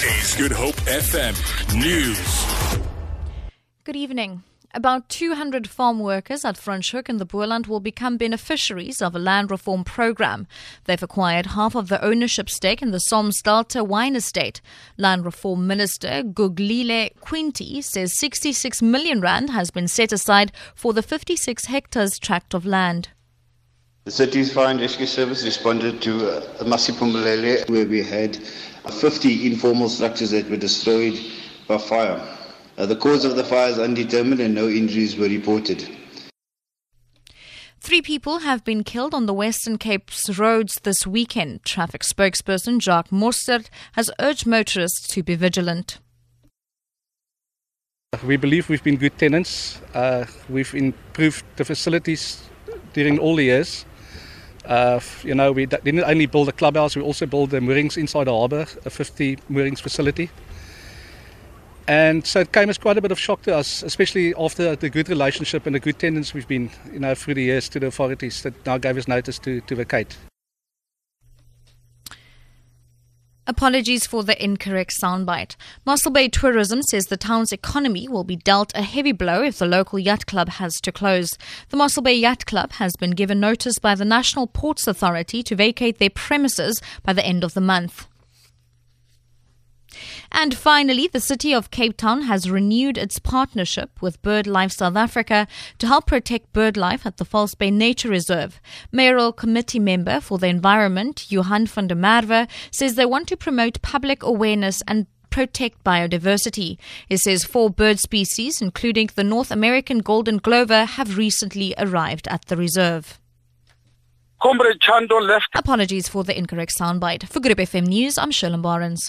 This is Good Hope FM News. Good evening. About 200 farm workers at Franschhoek in the Boerland will become beneficiaries of a land reform program. They've acquired half of the ownership stake in the Somsdalta wine estate. Land Reform Minister Guglielme Quinti says 66 million rand has been set aside for the 56 hectares tract of land. The city's fire and rescue service responded to Masiphumelele, where we had 50 informal structures that were destroyed by fire. The cause of the fire is undetermined and no injuries were reported. 3 people have been killed on the Western Cape's roads this weekend. Traffic spokesperson Jacques Mostert has urged motorists to be vigilant. We believe we've been good tenants. We've improved the facilities during all the years. We didn't only build a clubhouse, we also built the moorings inside the harbour, a 50 moorings facility. And so it came as quite a bit of shock to us, especially after the good relationship and the good tenants we've been, through the years to the authorities that now gave us notice to vacate. Apologies for the incorrect soundbite. Mossel Bay Tourism says the town's economy will be dealt a heavy blow if the local yacht club has to close. The Mossel Bay Yacht Club has been given notice by the National Ports Authority to vacate their premises by the end of the month. And finally, the city of Cape Town has renewed its partnership with BirdLife South Africa to help protect bird life at the False Bay Nature Reserve. Mayoral Committee member for the Environment, Johan van der Merwe, says they want to promote public awareness and protect biodiversity. He says 4 bird species, including the North American Golden Glover, have recently arrived at the reserve. Apologies for the incorrect soundbite. For Group FM News, I'm Shalom Barans.